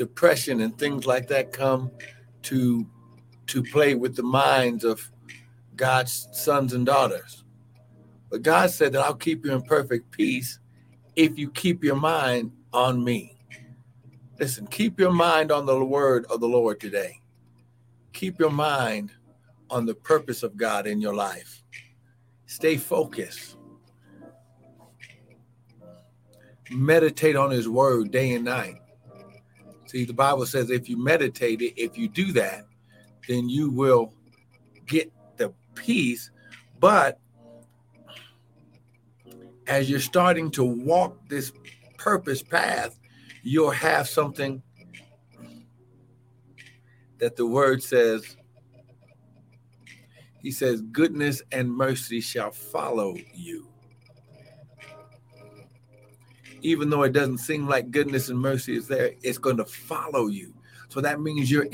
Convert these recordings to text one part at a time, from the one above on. depression and things like that come to play with the minds of God's sons and daughters. But God said that I'll keep you in perfect peace if you keep your mind on me. Listen, keep your mind on the word of the Lord today. Keep your mind on the purpose of God in your life. Stay focused. Meditate on his word day and night. See, the Bible says if you meditate it, if you do that, then you will get the peace. But as you're starting to walk this purpose path, you'll have something that the word says. He says, goodness and mercy shall follow you. Even though it doesn't seem like goodness and mercy is there, it's going to follow you. So that means you're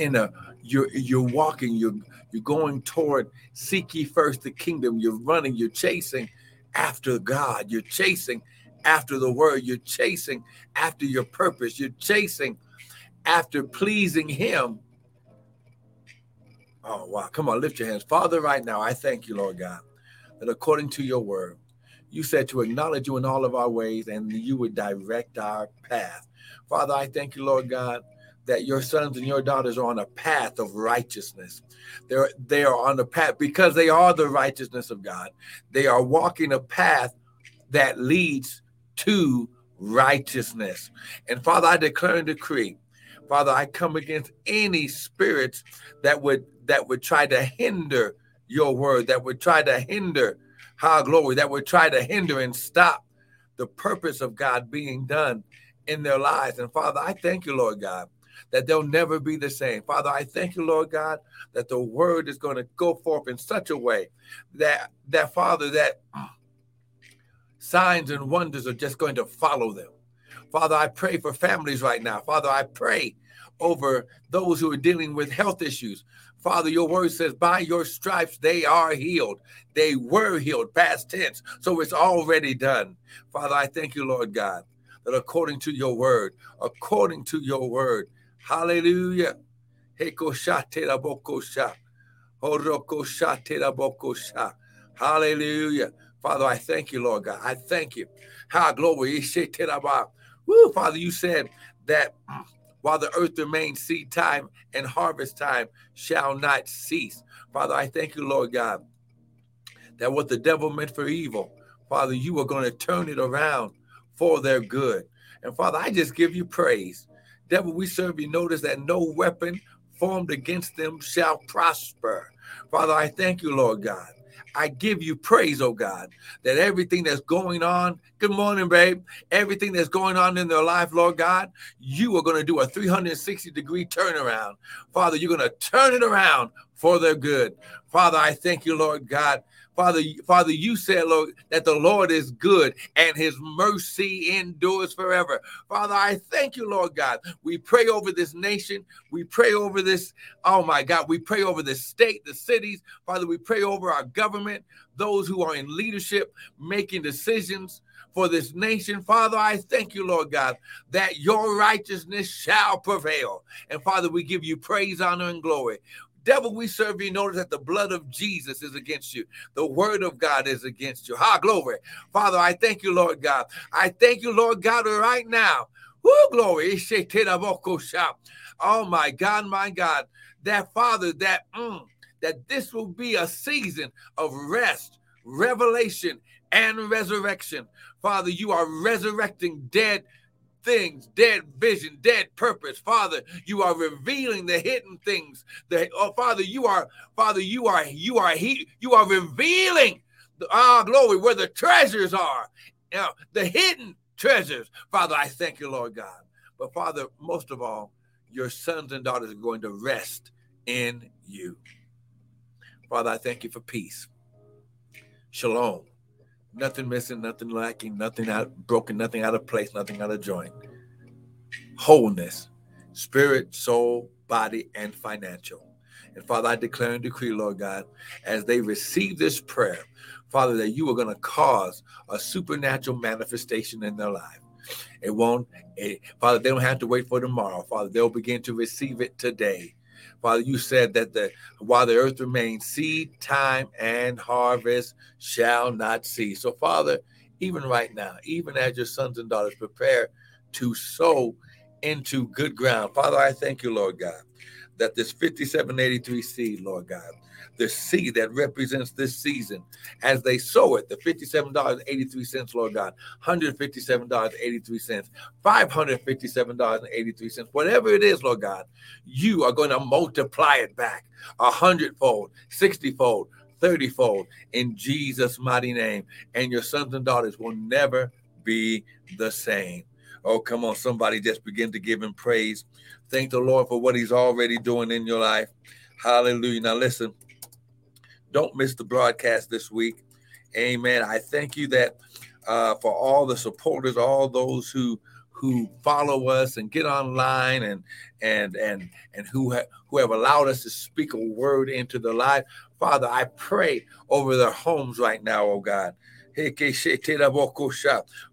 going toward, seek ye first the kingdom. You're running, you're chasing after God. You're chasing after the word. You're chasing after your purpose. You're chasing after pleasing him. Oh, wow. Come on, lift your hands. Father, right now, I thank you, Lord God, that according to your word, you said to acknowledge you in all of our ways and you would direct our path. Father, I thank you, Lord God, that your sons and your daughters are on a path of righteousness. They are on a path because they are the righteousness of God. They are walking a path that leads to righteousness. And Father, I declare and decree, Father, I come against any spirits that would try to hinder your word, that would try to hinder high glory, that would try to hinder and stop the purpose of God being done in their lives. And Father, I thank you, Lord God, that they'll never be the same. Father, I thank you, Lord God, that the word is going to go forth in such a way that Father, that signs and wonders are just going to follow them. Father, I pray for families right now. Father, I pray over those who are dealing with health issues. Father, your word says by your stripes they are healed. They were healed, past tense, so it's already done. Father, I thank you, Lord God, that according to your word, hallelujah, hallelujah. Father, I thank you, Lord God. I thank you. Ha, glory. Woo, Father, you said that while the earth remains, seed time and harvest time shall not cease. Father, I thank you, Lord God, that what the devil meant for evil, Father, you are going to turn it around for their good. And Father, I just give you praise. Devil, we serve you. Notice that no weapon formed against them shall prosper. Father, I thank you, Lord God. I give you praise, oh God, that everything that's going on, good morning, babe, everything that's going on in their life, Lord God, you are going to do a 360-degree turnaround. Father, you're going to turn it around for their good. Father, I thank you, Lord God. Father, you said, Lord, that the Lord is good and his mercy endures forever. Father, I thank you, Lord God. We pray over this nation. We pray over this, oh my God, we pray over this state, the cities. Father, we pray over our government, those who are in leadership, making decisions for this nation. Father, I thank you, Lord God, that your righteousness shall prevail. And Father, we give you praise, honor, and glory. Devil, we serve you. Notice that the blood of Jesus is against you. The word of God is against you. Ha, glory. Father, I thank you, Lord God. I thank you, Lord God, right now. Woo, glory. Oh, my God, that Father, that this will be a season of rest, revelation, and resurrection. Father, you are resurrecting dead things, dead vision, dead purpose. Father, you are revealing the hidden things. Father, you are revealing our glory where the treasures are. Now, the hidden treasures. Father, I thank you, Lord God. But Father, most of all, your sons and daughters are going to rest in you. Father, I thank you for peace. Shalom. Nothing missing, nothing lacking, nothing out broken, nothing out of place, nothing out of joint. Wholeness, spirit, soul, body, and financial. And Father, I declare and decree, Lord God, as they receive this prayer, Father, that you are going to cause a supernatural manifestation in their life. It won't. Father, they don't have to wait for tomorrow. Father, they'll begin to receive it today. Father, you said that while the earth remains, seed, time, and harvest shall not cease. So, Father, even right now, even as your sons and daughters prepare to sow into good ground, Father, I thank you, Lord God, that this 5783 seed, Lord God, the seed that represents this season, as they sow it, the $57.83, Lord God, $157.83, $557.83, whatever it is, Lord God, you are going to multiply it back 100-fold, 60-fold, 30-fold in Jesus' mighty name. And your sons and daughters will never be the same. Oh, come on, somebody just begin to give him praise. Thank the Lord for what he's already doing in your life. Hallelujah. Now, listen, don't miss the broadcast this week. Amen. I thank you that for all the supporters, all those who follow us and get online and who have allowed us to speak a word into their life. Father, I pray over their homes right now, oh God.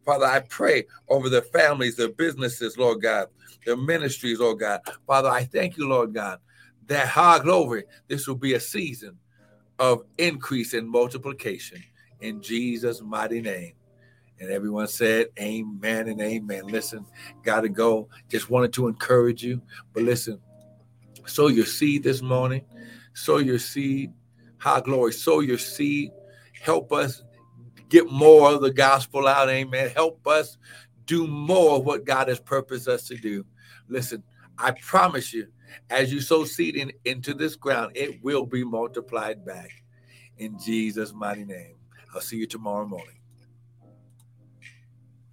Father, I pray over their families, their businesses, Lord God, their ministries, Lord God. Father, I thank you, Lord God, that high glory, this will be a season of increase and multiplication in Jesus' mighty name. And everyone said, amen and amen. Listen, got to go. Just wanted to encourage you. But listen, sow your seed this morning. Sow your seed. High glory, sow your seed. Help us get more of the gospel out. Amen. Help us do more of what God has purposed us to do. Listen, I promise you, as you sow seed into this ground, it will be multiplied back in Jesus' mighty name. I'll see you tomorrow morning.